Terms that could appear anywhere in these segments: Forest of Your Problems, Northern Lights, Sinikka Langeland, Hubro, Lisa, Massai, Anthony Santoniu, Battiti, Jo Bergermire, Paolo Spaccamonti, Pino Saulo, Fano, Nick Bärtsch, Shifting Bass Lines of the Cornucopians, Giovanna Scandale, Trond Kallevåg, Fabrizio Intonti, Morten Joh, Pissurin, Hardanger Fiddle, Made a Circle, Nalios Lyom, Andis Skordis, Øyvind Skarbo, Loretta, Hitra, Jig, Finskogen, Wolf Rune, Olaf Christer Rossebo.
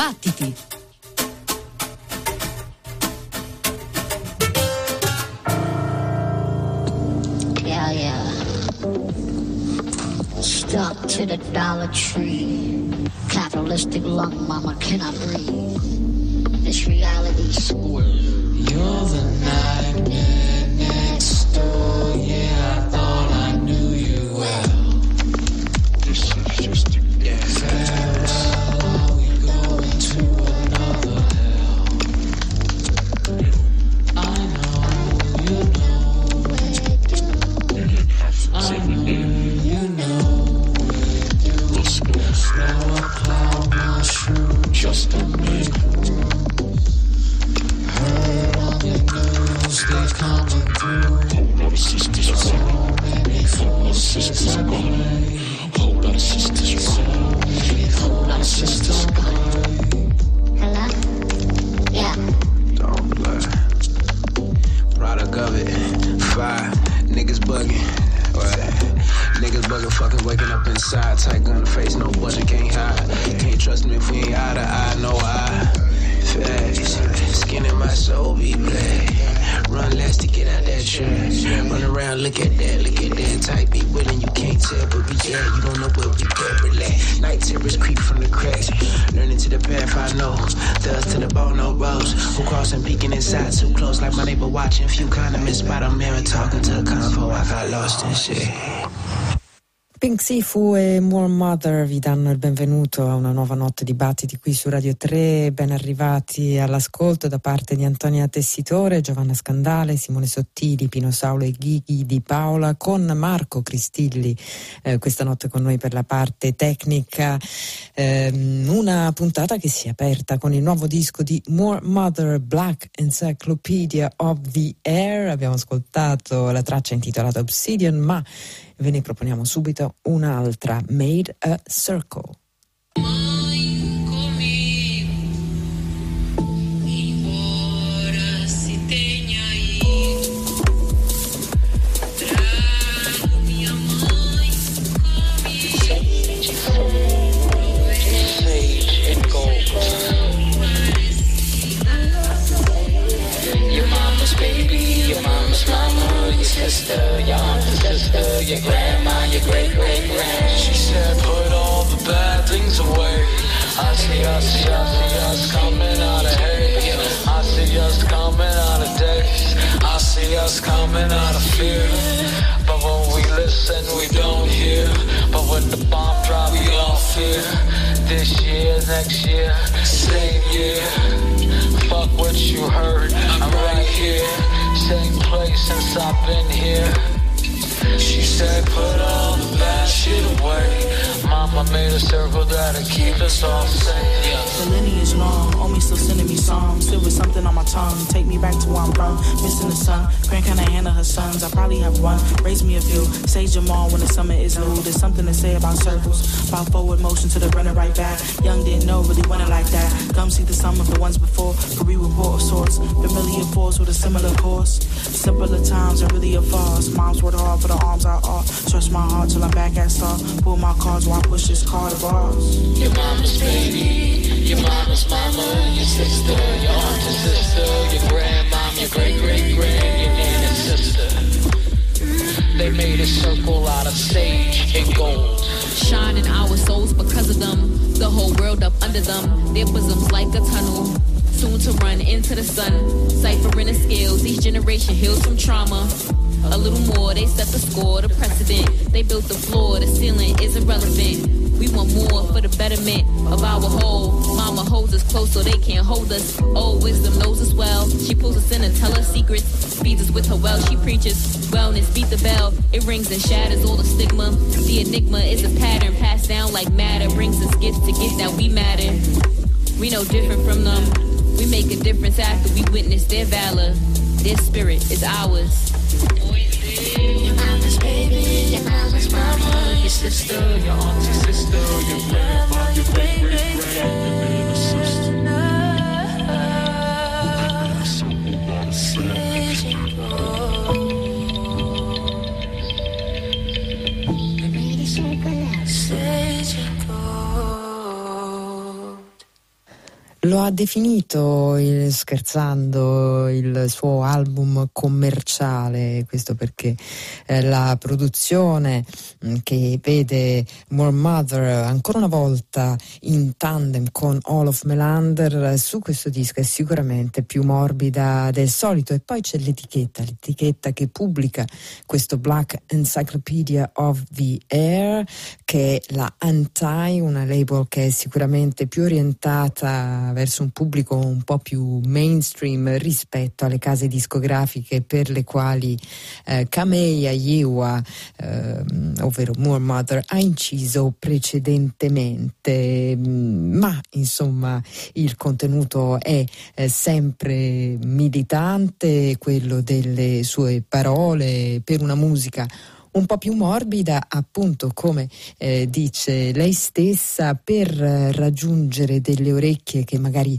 battiti. Yeah, yeah. Stuck to the Dollar Tree. Capitalistic lung mama cannot breathe. This reality square. You're the nightmare next door. Yeah, I thought I knew you well. This is just a death. Just a big heard on the news, they've come through. Whole lot of sisters are running, whole lot of sisters are running, whole lot of sisters are running, whole lot of sisters are running. Hello? Yeah. Don't blur. Product of it. Five niggas bugging. Niggas buggin', fucking waking up inside. Tight gun to face, no budget, can't hide. Can't trust me if we ain't eye to eye, no eye. Facts, skin in my soul be black. Run less to get out that trash. Run around, look at that tight be winning. You can't tell, but we dead. You don't know where we at, relax. Night terrors creep from the cracks. Learning to the path I know. Dust to the bone, no roads. Who crossing, peeking inside, too close. Like my neighbor watching, few condiments by the mirror. Talking to a convo, I got lost and shit. Pink Sifu e Moor Mother vi danno il benvenuto a una nuova notte di battiti qui su Radio 3. Ben arrivati all'ascolto da parte di Antonia Tessitore, Giovanna Scandale, Simone Sottili, Pino Saulo e Ghighi Di Paola, con Marco Cristilli questa notte con noi per la parte tecnica. Una puntata che si è aperta con il nuovo disco di Moor Mother, Black Encyclopedia of the Air. Abbiamo ascoltato la traccia intitolata Obsidian, ma ve ne proponiamo subito un'altra, Made a Circle. Your aunt's sister, your grandma, your great-great-grand. She said, put all the bad things away. I see us coming out of hate. I see us coming out of days. I see us coming out of fear. But when we listen, we don't hear. But when the bomb drops, we all fear. This year, next year, same year. Fuck what you heard, I'm right here. Same place since I've been here. She said put all the bad shit away. Mama made a circle that'll keep us all safe, yeah. The lineage long, only still sending me songs. Still with something on my tongue, take me back to where I'm from. Missing the sun, grand kind of Hannah, her sons. I probably have one, raise me a few. Say Jamal when the summer is new. There's something to say about circles. About forward motion to the runner right back. Young didn't know, really wanted like that. Come see the sum of the ones before. Career report of sorts, familiar force with a similar course. Simpler times are really a farce. Moms worked hard for the arms I ought. Stretch my heart till I'm back at star. Pull my cards while I push this car to bars. Your mama's baby, your mama's mama, your sister, your aunt and sister, your grandmom, your great-great-grand, your aunt and sister. They made a circle out of sage and gold. Shining our souls because of them, the whole world up under them, their bosoms like a tunnel. Soon to run into the sun, ciphering the scales, each generation heals from trauma. A little more, they set the score, the precedent. They built the floor, the ceiling is irrelevant. We want more for the betterment of our whole. Mama holds us close so they can't hold us. Old wisdom knows us well. She pulls us in and tells us secrets. Feeds us with her well, she preaches wellness, beat the bell. It rings and shatters all the stigma. The enigma is a pattern passed down like matter. Brings us gifts to get that we matter. We know different from them. We make a difference after we witness their valor. Their spirit is ours. Your mama's baby, your mama's mama, your sister, your aunt, your sister, your grandma, your great-great-grand, sister. Lo ha definito, scherzando, il suo album commerciale, questo perché la produzione che vede Moor Mother ancora una volta in tandem con Olof Melander su questo disco è sicuramente più morbida del solito. E poi c'è l'etichetta che pubblica questo Black Encyclopedia of the Air, che è la Antai, una label che è sicuramente più orientata verso un pubblico un po' più mainstream rispetto alle case discografiche per le quali Kamei Aiwa, ovvero Moor Mother, ha inciso precedentemente. Ma insomma il contenuto è sempre militante, quello delle sue parole, per una musica un po' più morbida, appunto, come dice lei stessa, per raggiungere delle orecchie che magari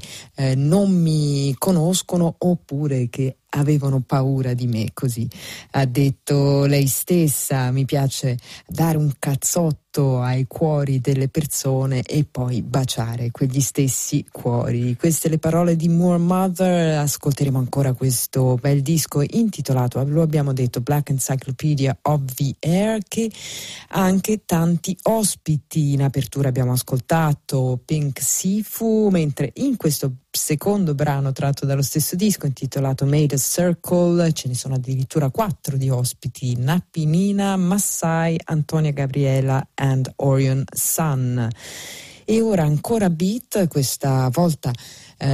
non mi conoscono, oppure che avevano paura di me, così ha detto lei stessa. Mi piace dare un cazzotto ai cuori delle persone e poi baciare quegli stessi cuori. Queste le parole di Moor Mother. Ascolteremo ancora questo bel disco intitolato, lo abbiamo detto, Black Encyclopedia of the Air, che ha anche tanti ospiti. In apertura abbiamo ascoltato Pink Sifu, mentre in questo secondo brano tratto dallo stesso disco, intitolato Made a Circle, ce ne sono addirittura 4 di ospiti: Nappinina, Massai, Antonia Gabriela and Orion Sun. E ora ancora beat, questa volta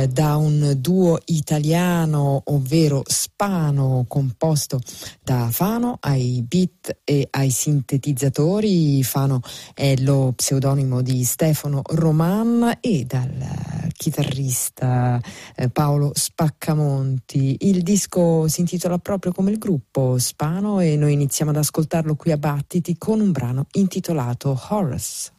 da un duo italiano, ovvero Spano, composto da Fano ai beat e ai sintetizzatori. Fano è lo pseudonimo di Stefano Roman, e dal chitarrista Paolo Spaccamonti. Il disco si intitola proprio come il gruppo, Spano, e noi iniziamo ad ascoltarlo qui a Battiti con un brano intitolato Horace.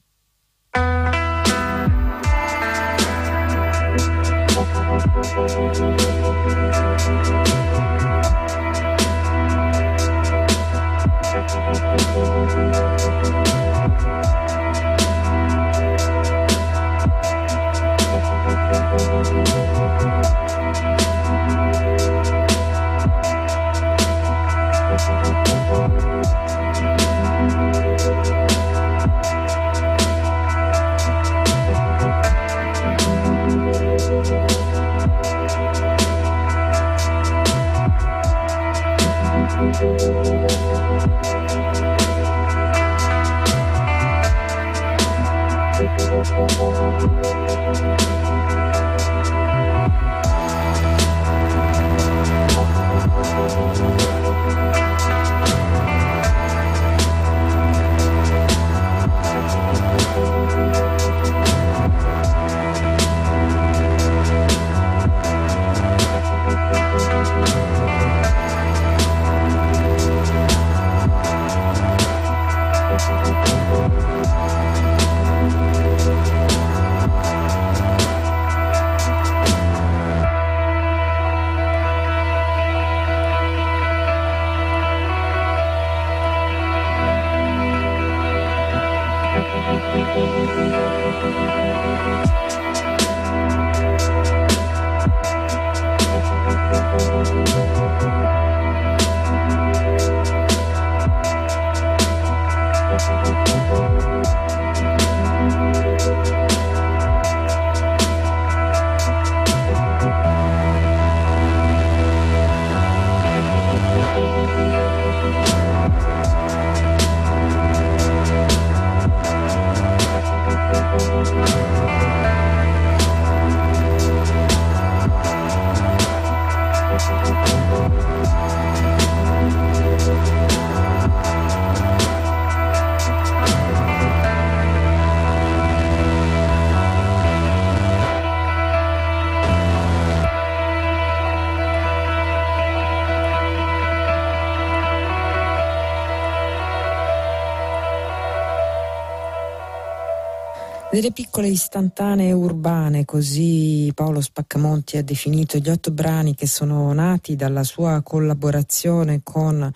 Delle piccole istantanee urbane, così Paolo Spaccamonti ha definito gli 8 brani che sono nati dalla sua collaborazione con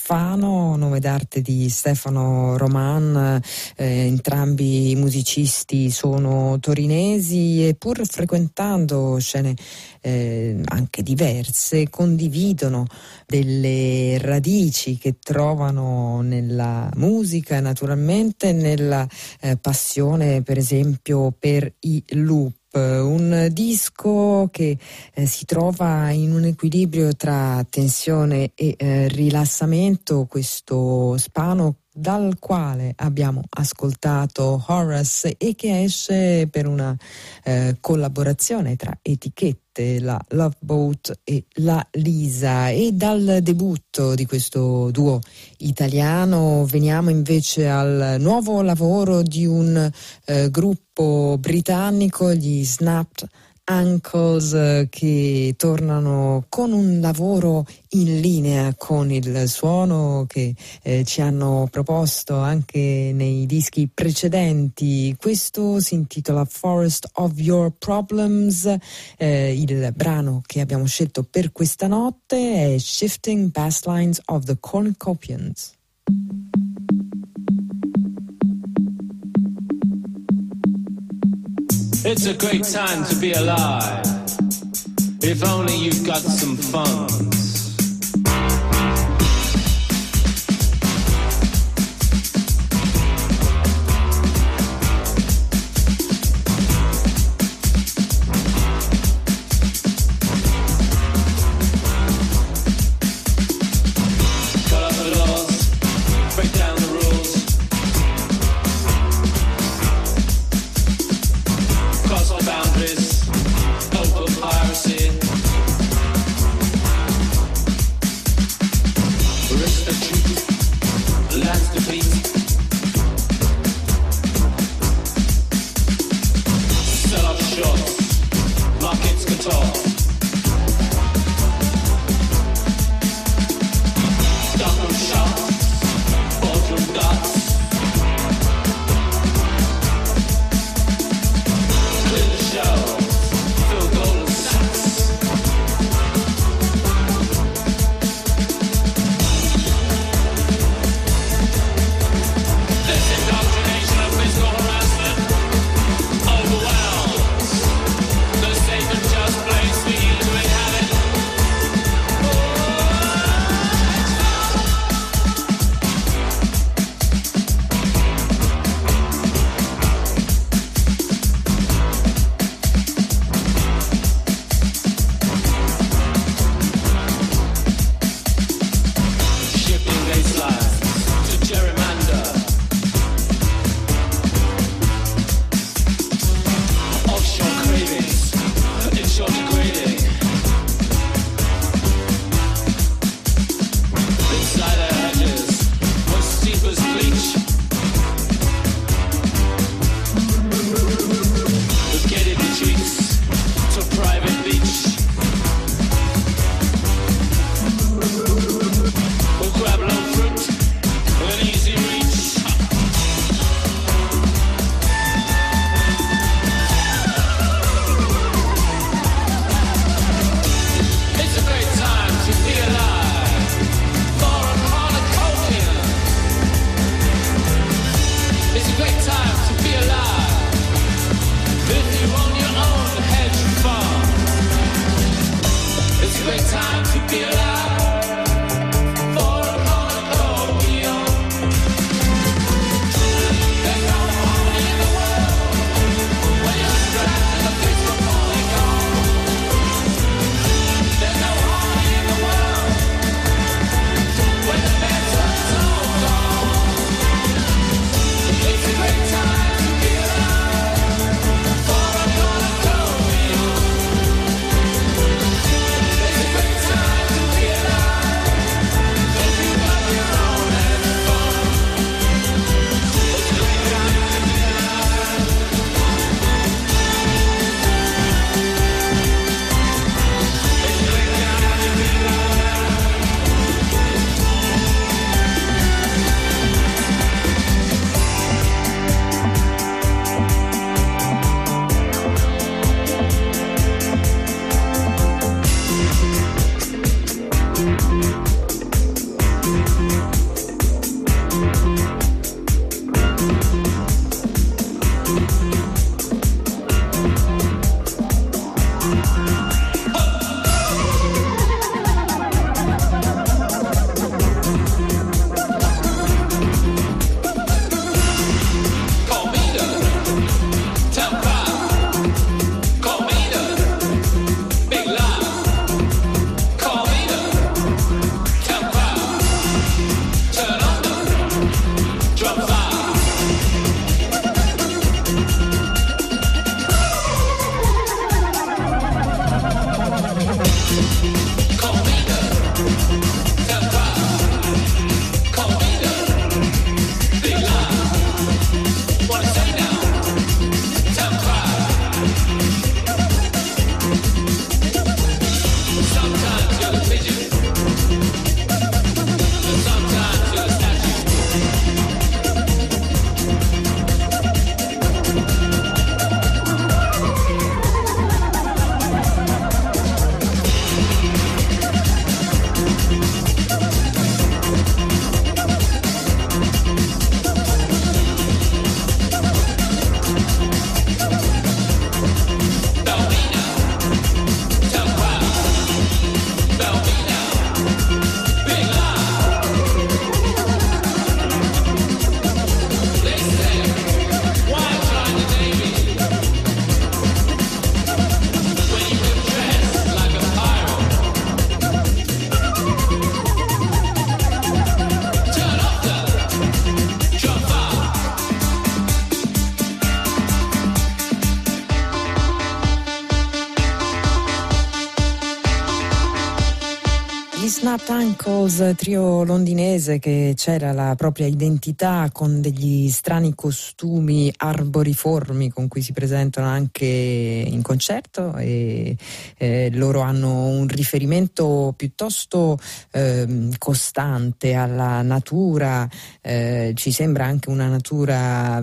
Fano, nome d'arte di Stefano Roman. Entrambi i musicisti sono torinesi e pur frequentando scene anche diverse condividono delle radici che trovano nella musica, naturalmente nella passione per esempio per i loop. Un disco che si trova in un equilibrio tra tensione e rilassamento, questo Spano, dal quale abbiamo ascoltato Horace e che esce per una collaborazione tra etichette, la Love Boat e la Lisa. E dal debutto di questo duo italiano veniamo invece al nuovo lavoro di un gruppo britannico, gli Snapped Ankles, che tornano con un lavoro in linea con il suono che ci hanno proposto anche nei dischi precedenti. Questo si intitola Forest of Your Problems. Il brano che abbiamo scelto per questa notte è Shifting Bass Lines of the Cornucopians. It's a great time to be alive, if only you've got some funds. Snapped Ankles, trio londinese che c'era la propria identità con degli strani costumi arboriformi con cui si presentano anche in concerto, e loro hanno un riferimento piuttosto costante alla natura, ci sembra anche una natura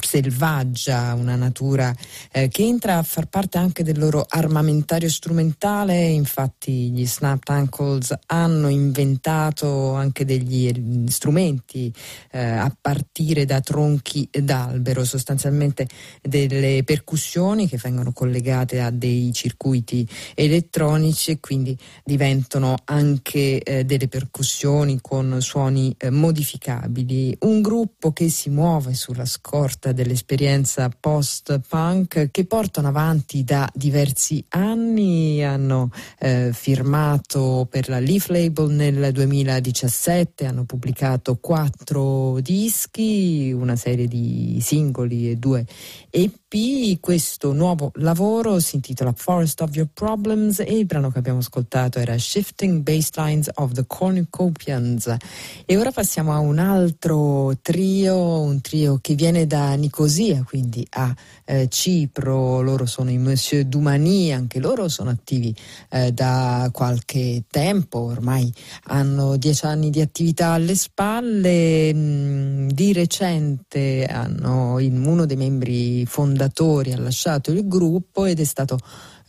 selvaggia, una natura che entra a far parte anche del loro armamentario strumentale. Infatti gli Snapped Ankles hanno inventato anche degli strumenti a partire da tronchi d'albero, sostanzialmente delle percussioni che vengono collegate a dei circuiti elettronici e quindi diventano anche delle percussioni con suoni modificabili. Un gruppo che si muove sulla scorta dell'esperienza post-punk che portano avanti da diversi anni, hanno firmato per la Leaf Label nel 2017, hanno pubblicato 4 dischi, una serie di singoli e 2 EP. Questo nuovo lavoro si intitola Forest of Your Problems e il brano che abbiamo ascoltato era Shifting Bass Lines of the Cornucopians. E ora passiamo a un altro trio, un trio che viene da Nicosia, quindi a Cipro. Loro sono i Monsieur Dumani, anche loro sono attivi da qualche tempo, ormai hanno 10 anni di attività alle spalle. Di recente uno dei membri fondatori ha lasciato il gruppo ed è stato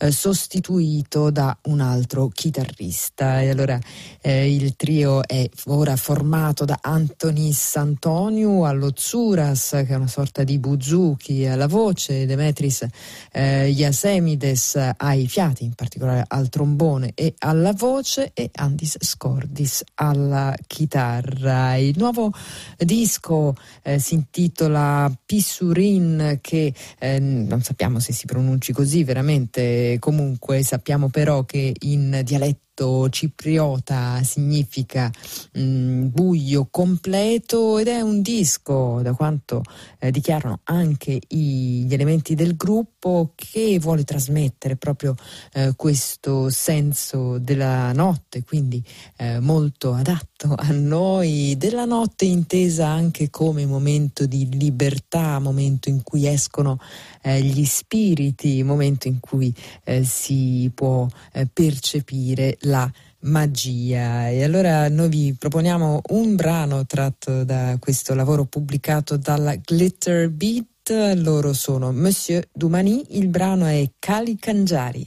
sostituito da un altro chitarrista, e allora il trio è ora formato da Anthony Santoniu allo Tsuras, che è una sorta di buzuki, alla voce, Demetris Iasemides ai fiati, in particolare al trombone e alla voce, e Andis Skordis alla chitarra. Il nuovo disco si intitola Pissurin, che non sappiamo se si pronunci così veramente, comunque sappiamo però che in dialetto cipriota significa buio completo, ed è un disco, da quanto dichiarano anche gli elementi del gruppo, che vuole trasmettere proprio questo senso della notte, quindi molto adatto a noi, della notte intesa anche come momento di libertà, momento in cui escono gli spiriti, momento in cui si può percepire la magia. E allora noi vi proponiamo un brano tratto da questo lavoro pubblicato dalla Glitter Beat. Loro sono Monsieur Dumani, il brano è Kali Kanjari.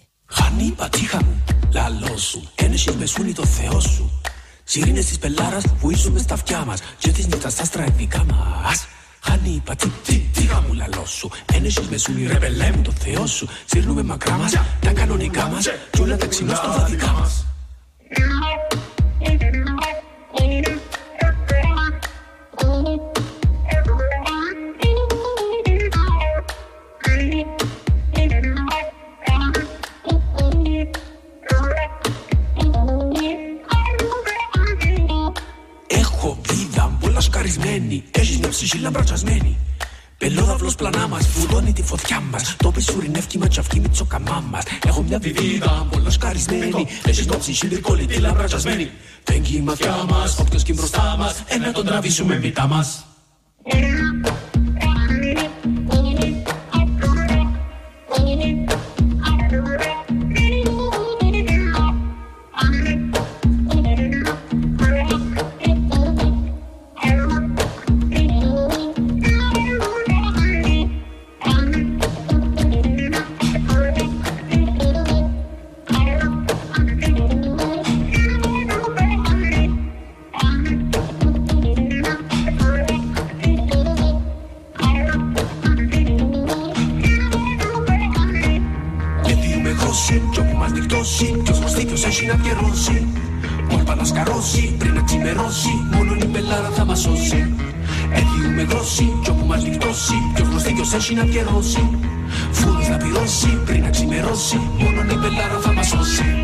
Sirines y pelaras, huizume staff llamas, jetis nitas astra etnicamas. Hani patiti, tigamula lossu, enesis mesuli rebelem doceosu, sirnube macramas, tacanonicamas, chula taxinos tofaticamas. Καρισμένοι, έχεις νεύσει χιλαμπρατσασμένοι. Πελόδαυλος πλανά μας, φουρώνει τη φωτιά μας. Το πισουρινεύκι με τσαυκή με τσοκαμά μας. Έχω μια βιβίδα, πολλός καρισμένοι. Έχεις νόψη χιλικόλητη λαμπρατσασμένοι. Τέγγι η ματιά μας, όποιος και μπροστά μας. Ένα τον τραβήσουμε μητά μας. Να καιρώσει, φούρνος να πυρώσει, πριν να ξημερώσει, μόνον η πελάρα θα μας σώσει.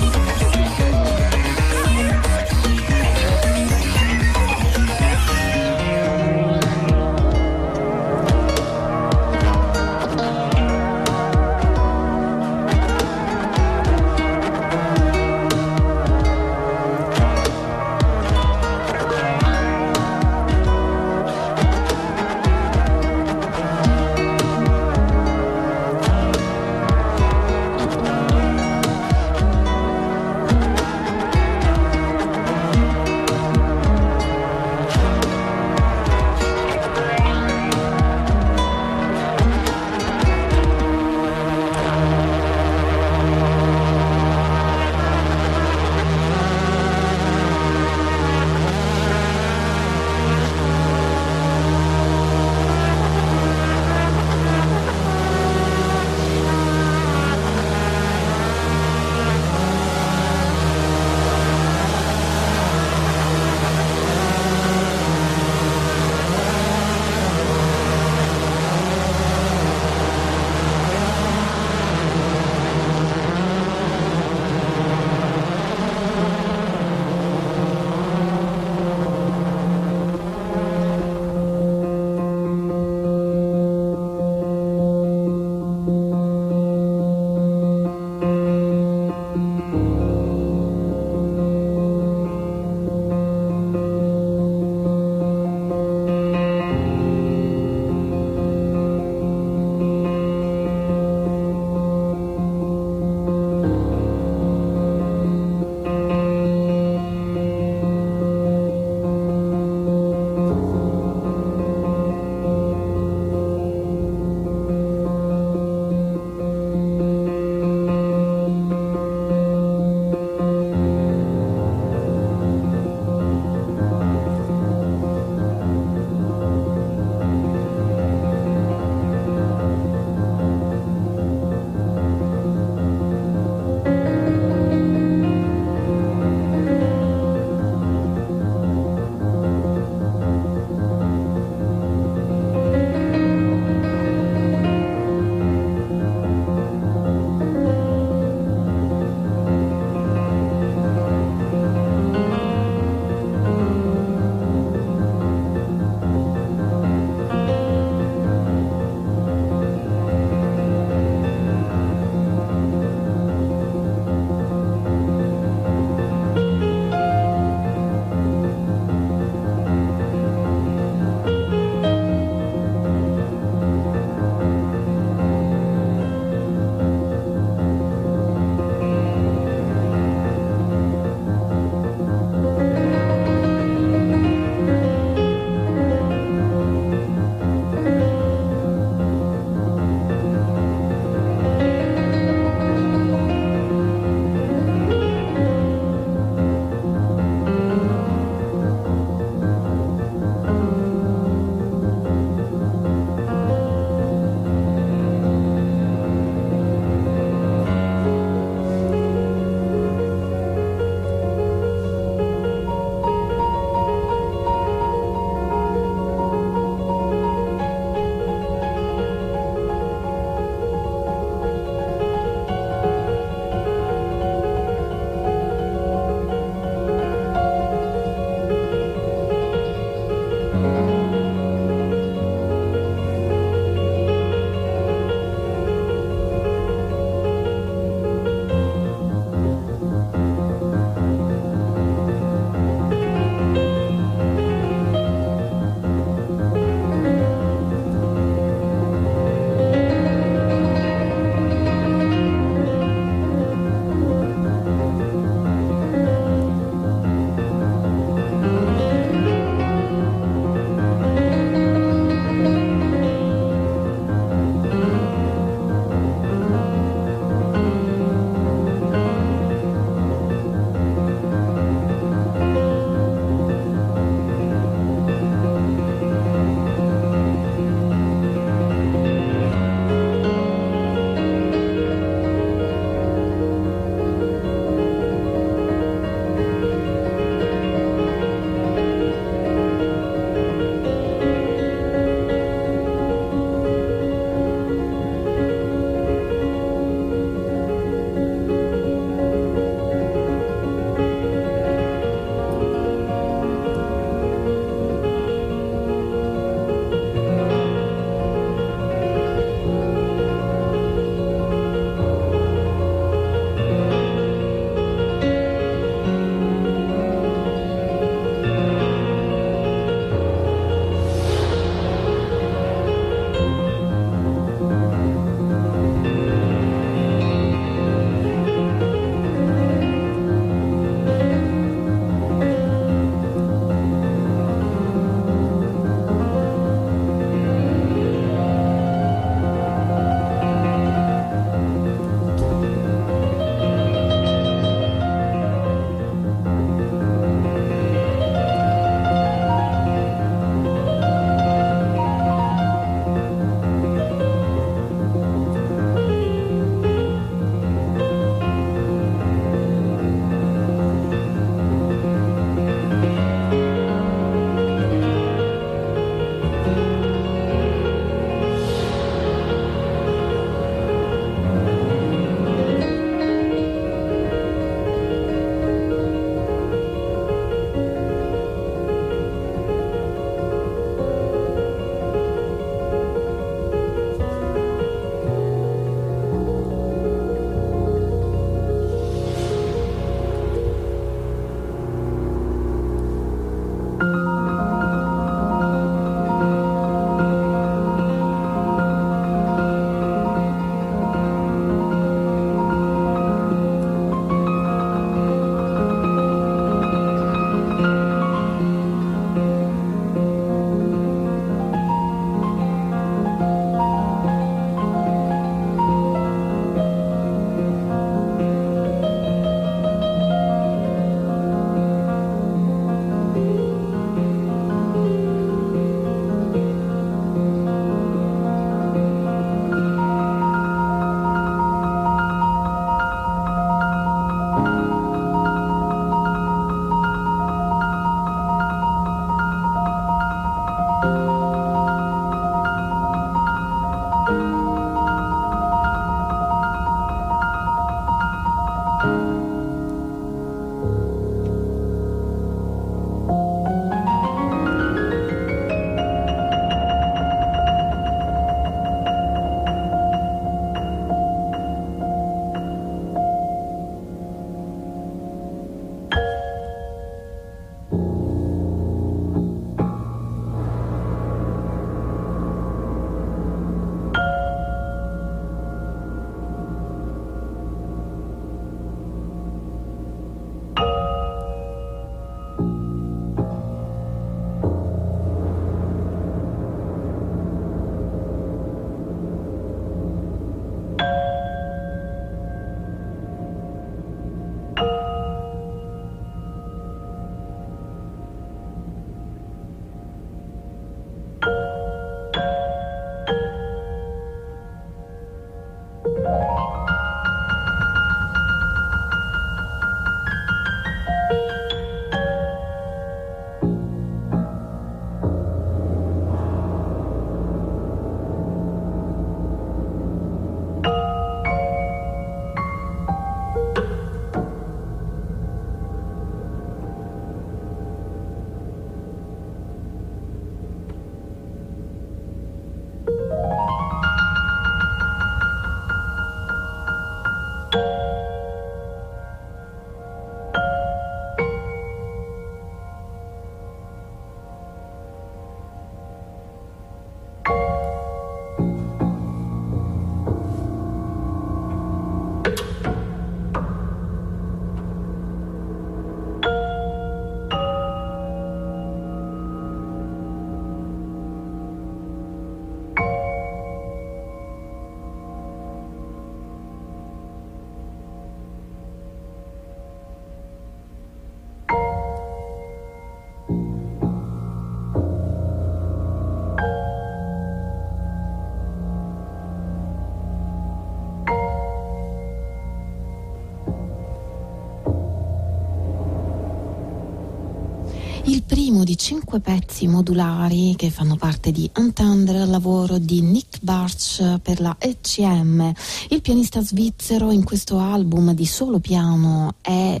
il primo di 5 pezzi modulari che fanno parte di Entendre, il lavoro di Nick Bärtsch per la ECM. Il pianista svizzero in questo album di solo piano è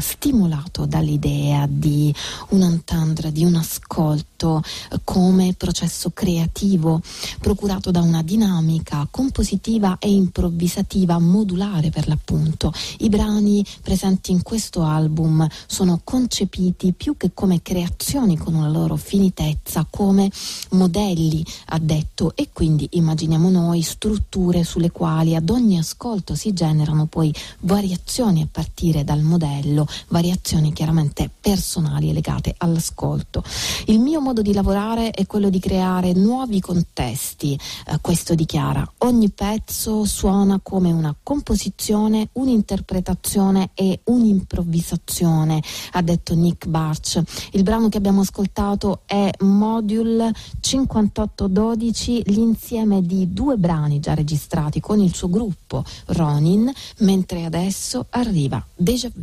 stimolato dall'idea di un entendre, di un ascolto come processo creativo procurato da una dinamica compositiva e improvvisativa modulare, per l'appunto. I brani presenti in questo album sono concepiti più che come creazioni con una loro finitezza, come modelli, ha detto, e quindi immaginiamo noi strutture sulle quali ad ogni ascolto si generano poi variazioni a partire dal modello, variazioni chiaramente personali e legate all'ascolto. Il mio modo di lavorare è quello di creare nuovi contesti, questo dichiara. Ogni pezzo suona come una composizione, un'interpretazione e un'improvvisazione, ha detto Nick Bärtsch. Il brano che abbiamo ascoltato è Module 5812, l'insieme di 2 brani già registrati con il suo gruppo Ronin, mentre adesso arriva Déjà Vu.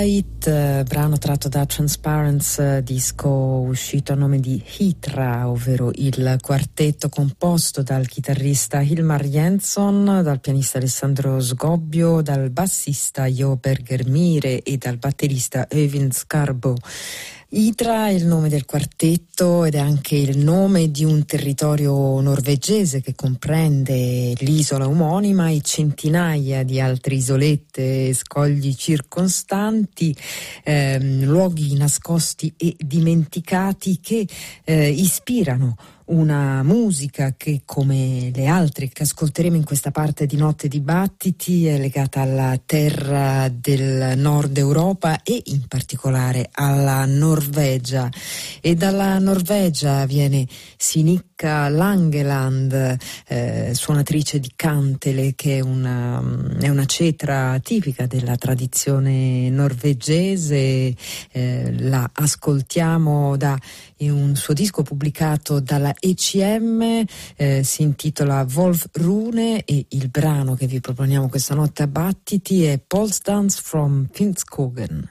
Hit, brano tratto da Transparence, disco uscito a nome di Hitra, ovvero il quartetto composto dal chitarrista Hilmar Jensson, dal pianista Alessandro Sgobbio, dal bassista Jo Bergermire e dal batterista Øyvind Skarbo. Hitra è il nome del quartetto ed è anche il nome di un territorio norvegese che comprende l'isola omonima e centinaia di altre isolette e scogli circostanti, luoghi nascosti e dimenticati che ispirano una musica che, come le altre che ascolteremo in questa parte di Notte di Battiti, è legata alla terra del nord Europa e in particolare alla Norvegia. E dalla Norvegia viene Sinikka Langeland, suonatrice di Kantele, che è una cetra tipica della tradizione norvegese. La ascoltiamo da un suo disco pubblicato dalla ECM, si intitola Wolf Rune, e il brano che vi proponiamo questa notte a Battiti è Polsdans from Finskogen.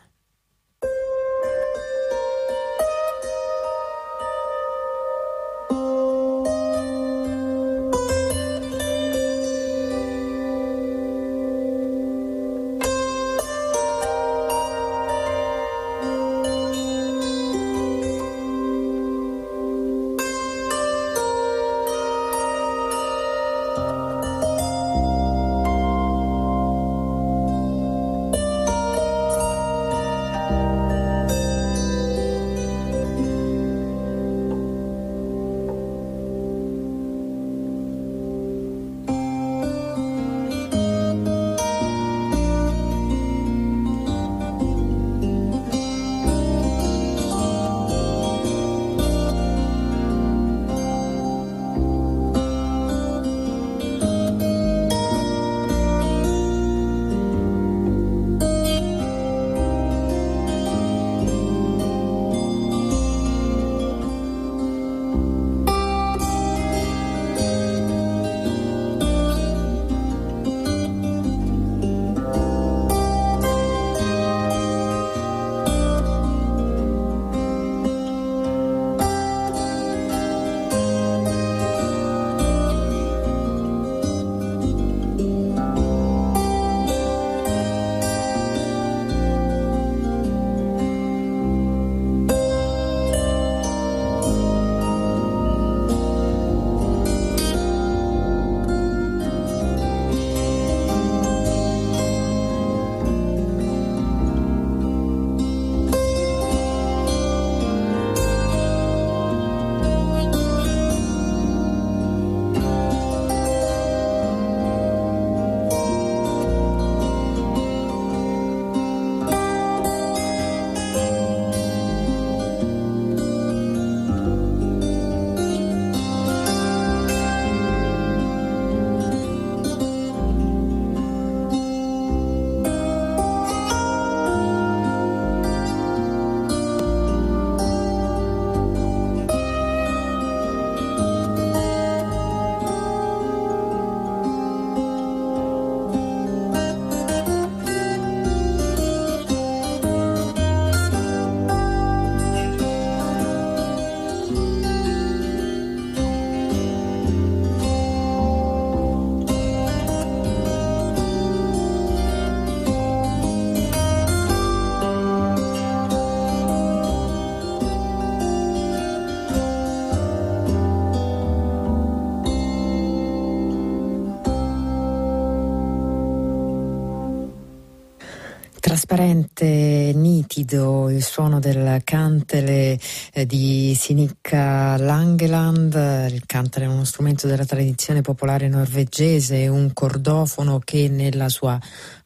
Trasparente, nitido il suono del cantele di Sinikka Langeland. Il cantele è uno strumento della tradizione popolare norvegese, un cordofono che nella sua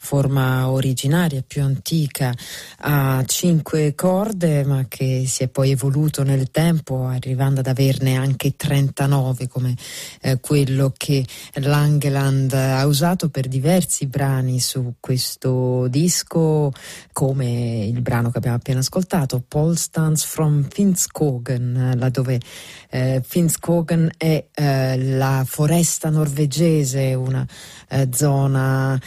forma originaria più antica ha 5 corde, ma che si è poi evoluto nel tempo, arrivando ad averne anche 39 come quello che Langeland ha usato per diversi brani su questo disco, come il brano che abbiamo appena ascoltato, Polsdans from Finskogen, laddove Finskogen è la foresta norvegese, una zona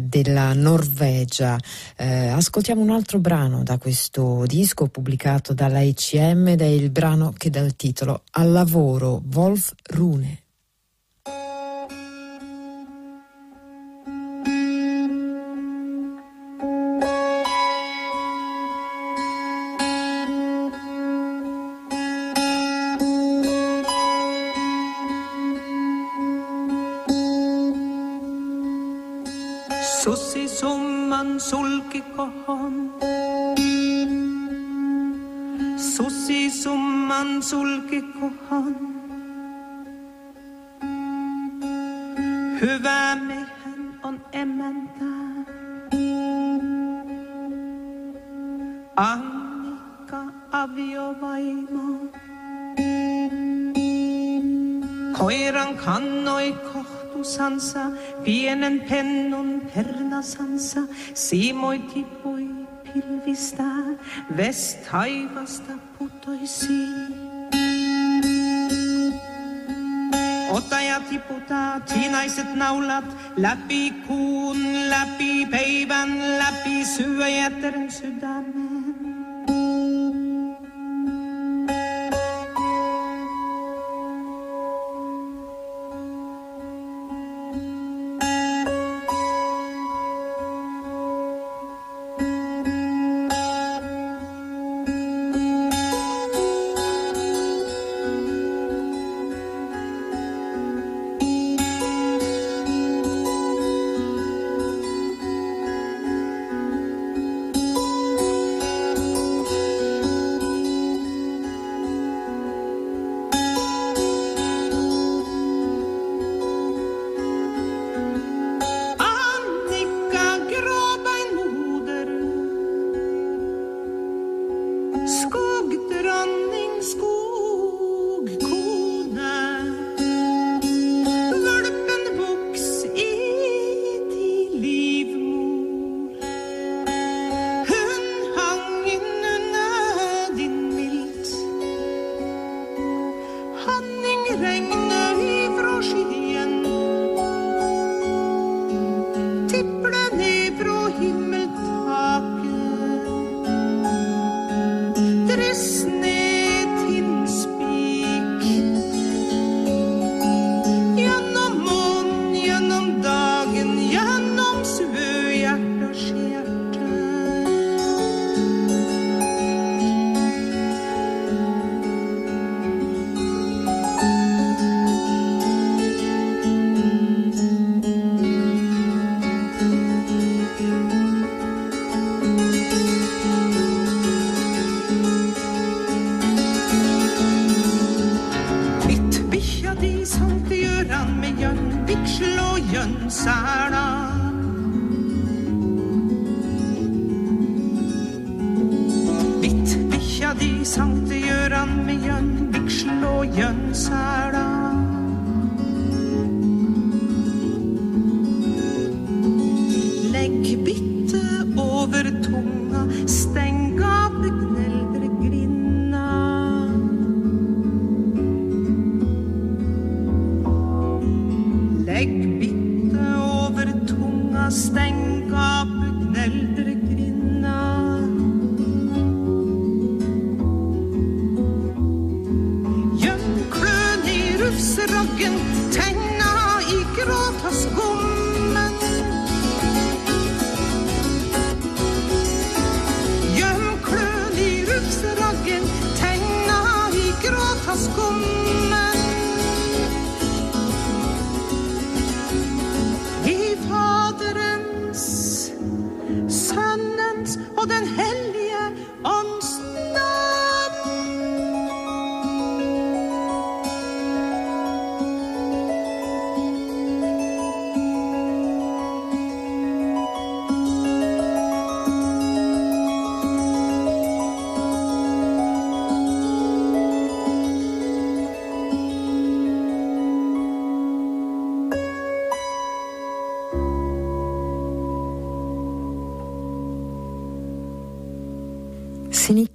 della della Norvegia. Ascoltiamo un altro brano da questo disco pubblicato dalla ECM ed è il brano che dà il titolo Al lavoro, Wolf Rune. Sulkikohan, hyvää meihän on emäntää. Annikka aviovaimo, koiran kannoi kohtusansa, pienen pennun pernasansa, siimoi tippui pilvistä, ves taivasta putoisi. Otaja tiputaa, tinaiset naulat, läpi kuun, läpi päivän, läpi syöjäteren sydämen.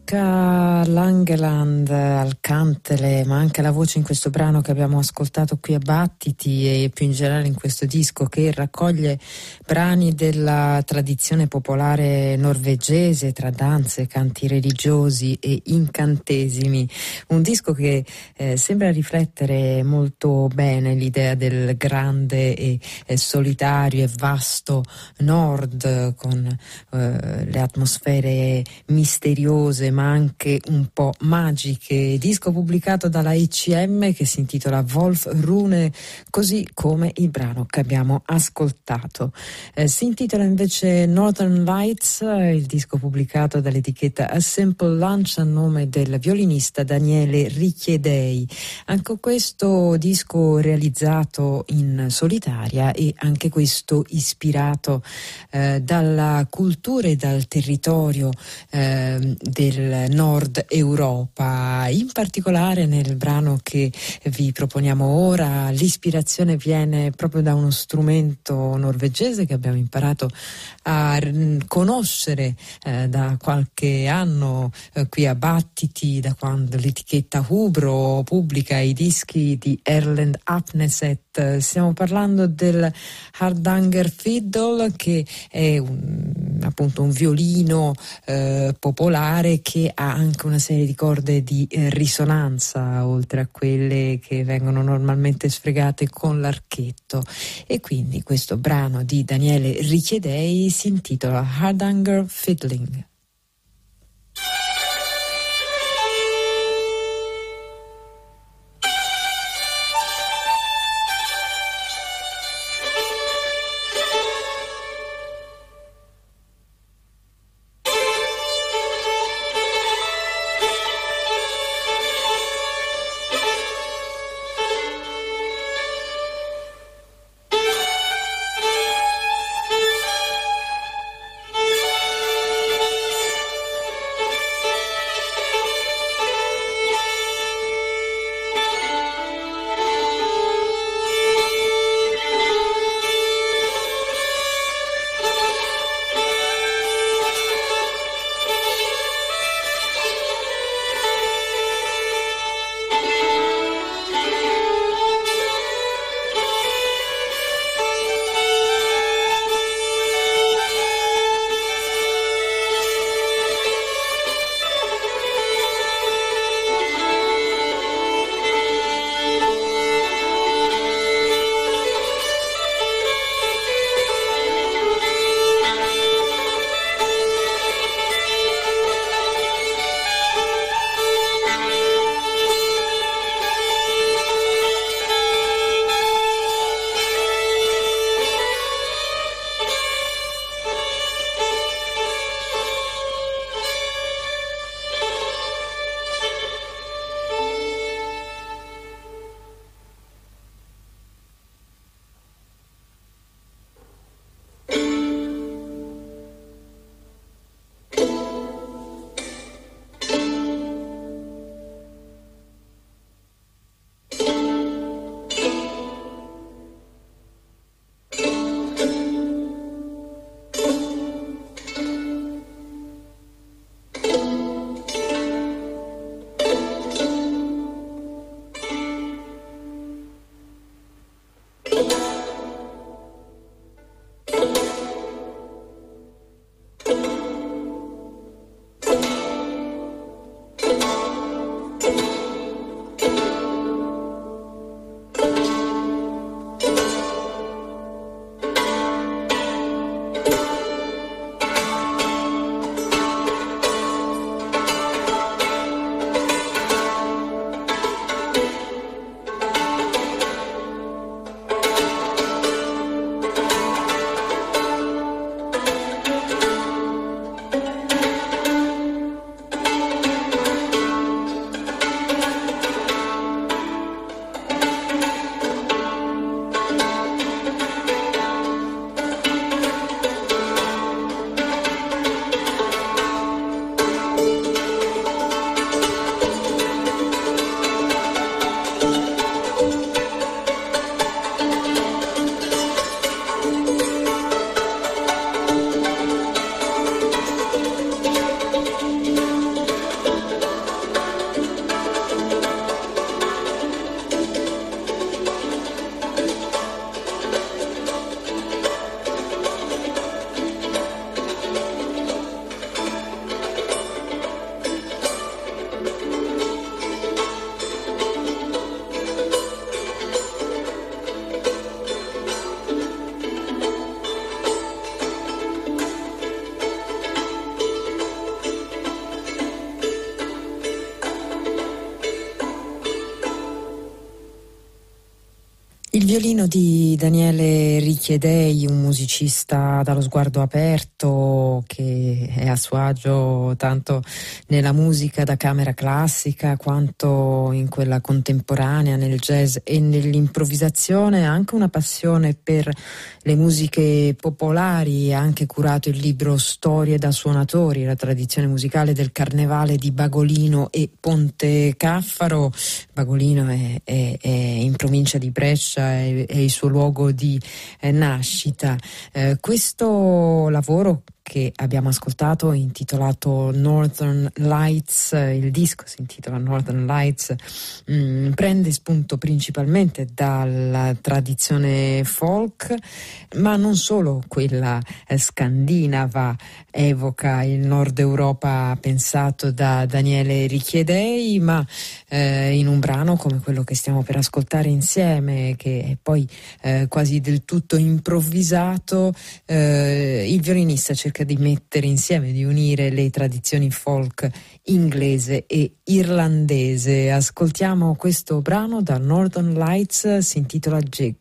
Sinikka Langeland al Kantele, ma anche la voce in questo brano che abbiamo ascoltato qui a Battiti e più in generale in questo disco, che raccoglie brani della tradizione popolare norvegese tra danze, canti religiosi e incantesimi. Un disco che sembra riflettere molto bene l'idea del grande e solitario e vasto nord, con le atmosfere misteriose ma anche un po' magiche. Disco pubblicato dalla ECM che si intitola Wolf Rune, così come il brano che abbiamo ascoltato. Si intitola invece Northern Lights, il disco pubblicato dall'etichetta A Simple Lunch a nome del violinista Daniele Richiedei. Anche questo disco realizzato in solitaria e anche questo ispirato dalla cultura e dal territorio del nord Europa. In particolare nel brano che vi proponiamo ora l'ispirazione viene proprio da uno strumento norvegese che abbiamo imparato a conoscere da qualche anno qui a Battiti, da quando l'etichetta Hubro pubblica i dischi di Erlend Apneset. Stiamo parlando del Hardanger Fiddle, che è appunto un violino popolare che ha anche una serie di corde di risonanza oltre a quelle che vengono normalmente sfregate con l'archetto, e quindi questo brano di Daniele Richiedei si intitola Hardanger Fiddling. Il violino di Daniele Richiedei, un musicista dallo sguardo aperto che è a suo agio tanto nella musica da camera classica quanto in quella contemporanea, nel jazz e nell'improvvisazione, anche una passione per le musiche popolari. Ha anche curato il libro Storie da suonatori, la tradizione musicale del carnevale di Bagolino e Ponte Caffaro. Bagolino è in provincia di Brescia, è il suo luogo di nascita. Questo lavoro che abbiamo ascoltato, intitolato Northern Lights, il disco si intitola Northern Lights, prende spunto principalmente dalla tradizione folk, ma non solo quella scandinava. Evoca il Nord Europa pensato da Daniele Richiedei, ma in un brano come quello che stiamo per ascoltare insieme, che è poi quasi del tutto improvvisato, il violinista cerca di mettere insieme, di unire le tradizioni folk inglese e irlandese. Ascoltiamo questo brano da Northern Lights, si intitola Jig.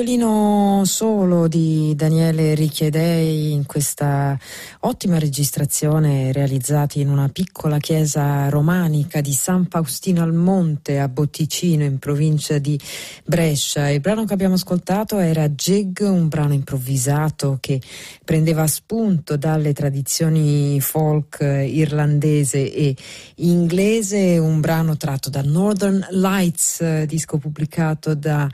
violino solo di Daniele Richiedei in questa ottima registrazione realizzata in una piccola chiesa romanica di San Faustino al Monte a Botticino in provincia di Brescia. Il brano che abbiamo ascoltato era Jig, un brano improvvisato che prendeva spunto dalle tradizioni folk irlandese e inglese, un brano tratto da Northern Lights, disco pubblicato da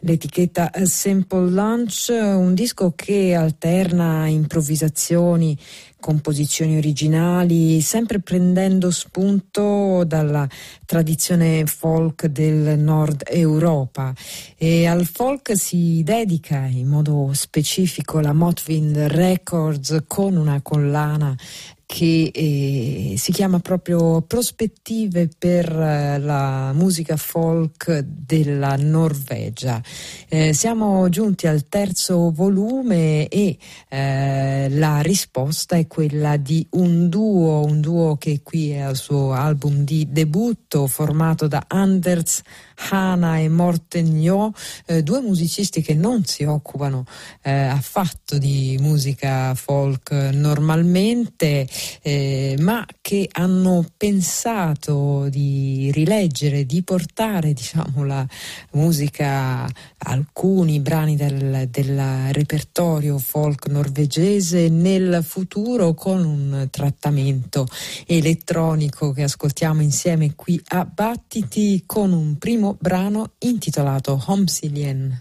l'etichetta Simple Lunch, un disco che alterna improvvisazioni, composizioni originali, sempre prendendo spunto dalla tradizione folk del Nord Europa. E al folk si dedica in modo specifico la Motvind Records con una collana che si chiama proprio Prospettive per la musica folk della Norvegia. Siamo giunti al terzo volume e la risposta è quella di un duo che qui è al suo album di debutto, formato da Anders Hana e Morten Joh, due musicisti che non si occupano affatto di musica folk normalmente, ma che hanno pensato di rileggere, di portare, diciamo, la musica, alcuni brani del repertorio folk norvegese nel futuro con un trattamento elettronico che ascoltiamo insieme qui a Battiti con un primo brano intitolato Homsilien.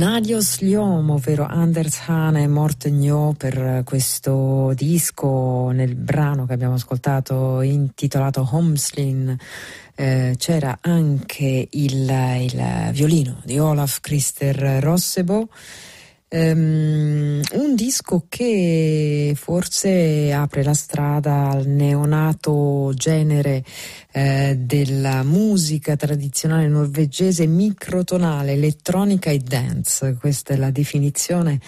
Nalios Lyom, ovvero Anders Hana e Morten Joh, per questo disco. Nel brano che abbiamo ascoltato intitolato Homslin c'era anche il violino di Olaf Christer Rossebo. Un disco che forse apre la strada al neonato genere della musica tradizionale norvegese microtonale, elettronica e dance. Questa è la definizione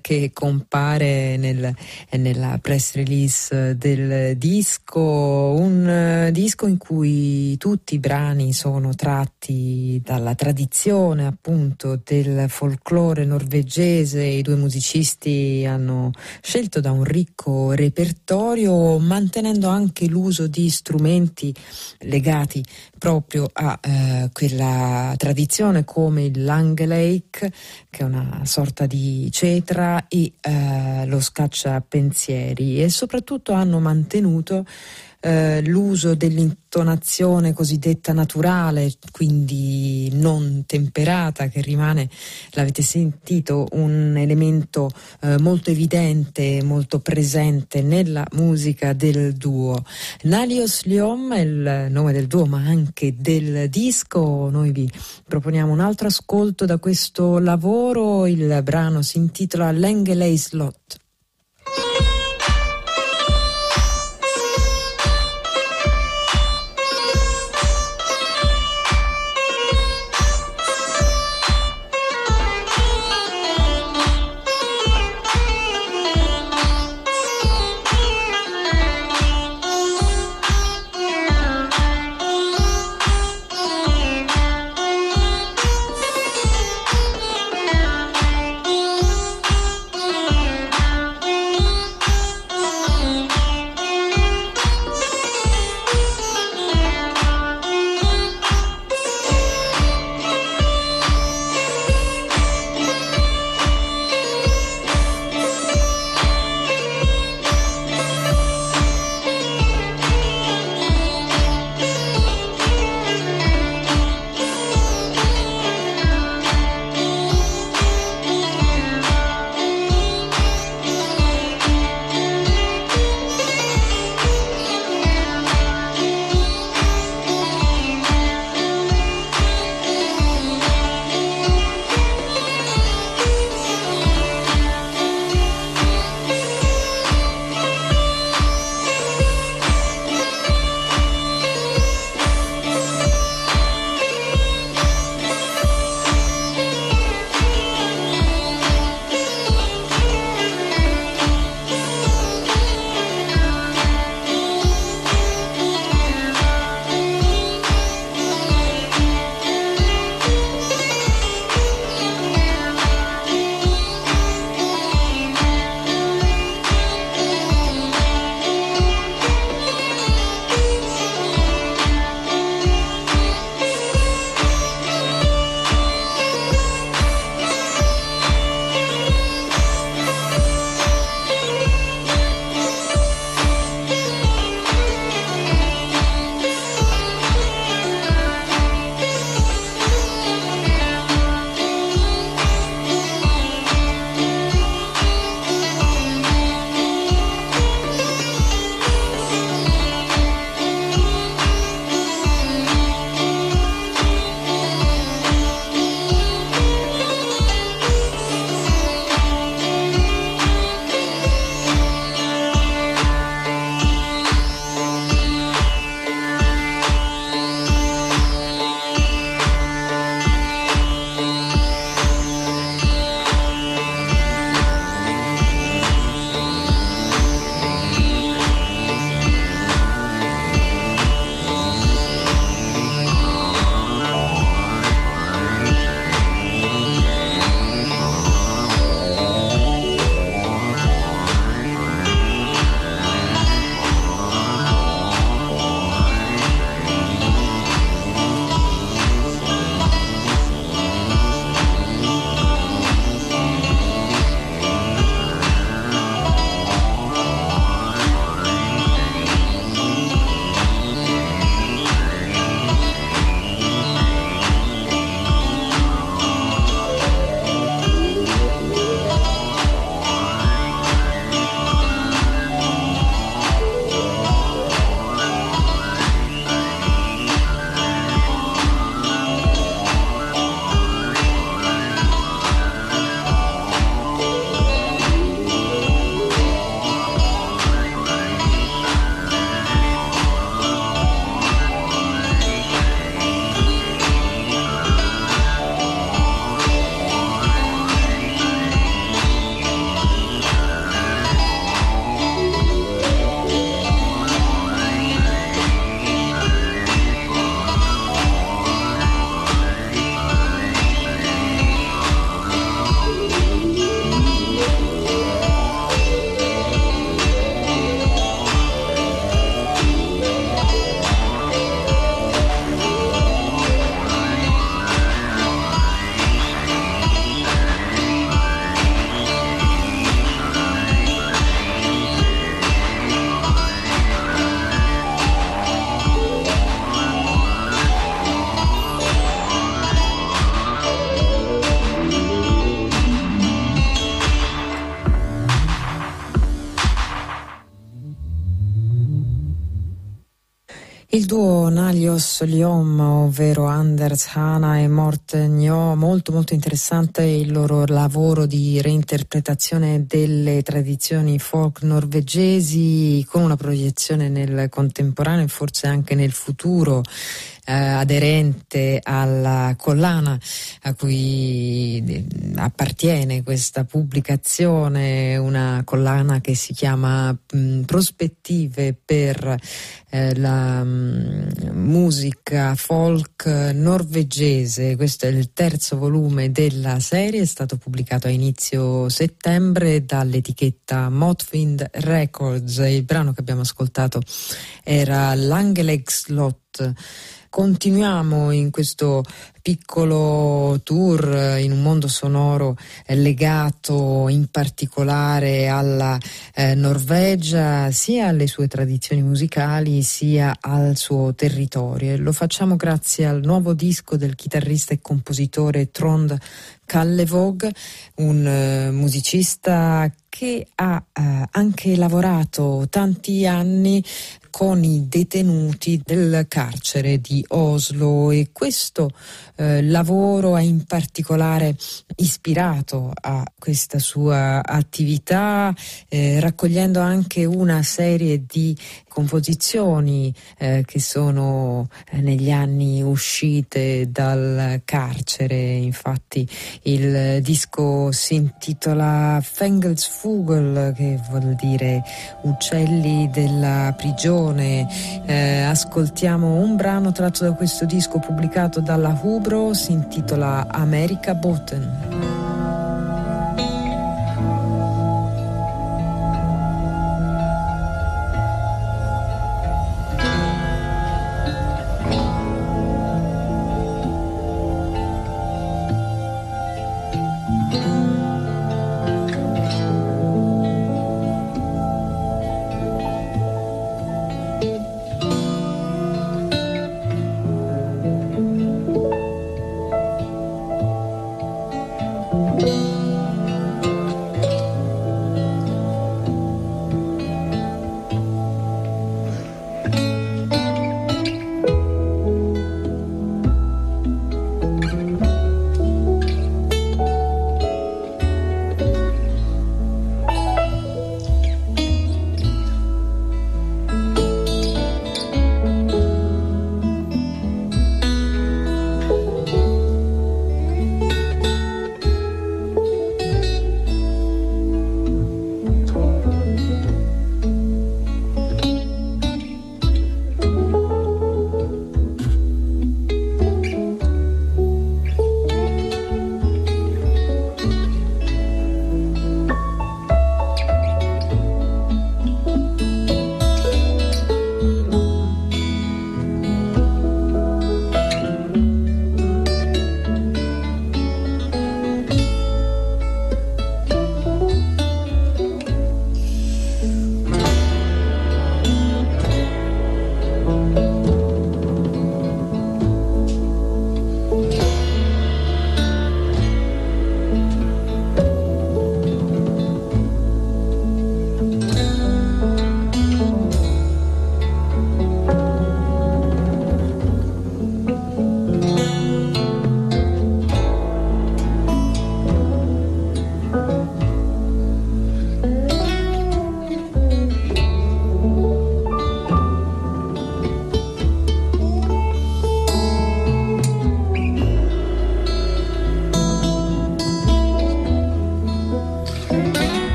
che compare nella press release del disco, un disco in cui tutti i brani sono tratti dalla tradizione appunto del folklore norvegese. I due musicisti hanno scelto da un ricco repertorio, mantenendo anche l'uso di strumenti legati proprio a quella tradizione, come il Langeleik, che è una sorta di cetra, e lo scacciapensieri, e soprattutto hanno mantenuto l'uso dell'intonazione cosiddetta naturale, quindi non temperata, che rimane, l'avete sentito, un elemento molto evidente, molto presente nella musica del duo. Nalios Lyom è il nome del duo, ma anche del disco. Noi vi proponiamo un altro ascolto da questo lavoro. Il brano si intitola Langeleikslått. Il duo Nalios Lyom, ovvero Anders Hana e Morten Joh, molto interessante il loro lavoro di reinterpretazione delle tradizioni folk norvegesi con una proiezione nel contemporaneo e forse anche nel futuro, aderente alla collana a cui appartiene questa pubblicazione, una collana che si chiama Prospettive per la musica folk norvegese. Questo è il terzo volume della serie, è stato pubblicato a inizio settembre dall'etichetta Motvind Records. Il brano che abbiamo ascoltato era Langeleikslått. Continuiamo in questo piccolo tour in un mondo sonoro legato in particolare alla Norvegia, sia alle sue tradizioni musicali sia al suo territorio, e lo facciamo grazie al nuovo disco del chitarrista e compositore Trond Kallevåg, un musicista che ha anche lavorato tanti anni con i detenuti del carcere di Oslo, e questo lavoro è in particolare ispirato a questa sua attività, raccogliendo anche una serie di composizioni che sono negli anni uscite dal carcere. Infatti il disco si intitola Fengelsfugel, che vuol dire uccelli della prigione. Ascoltiamo un brano tratto da questo disco pubblicato dalla Hubro, si intitola America Botten.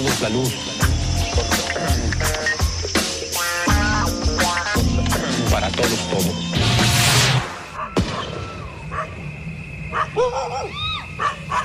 todos la luz. Para todos, todos.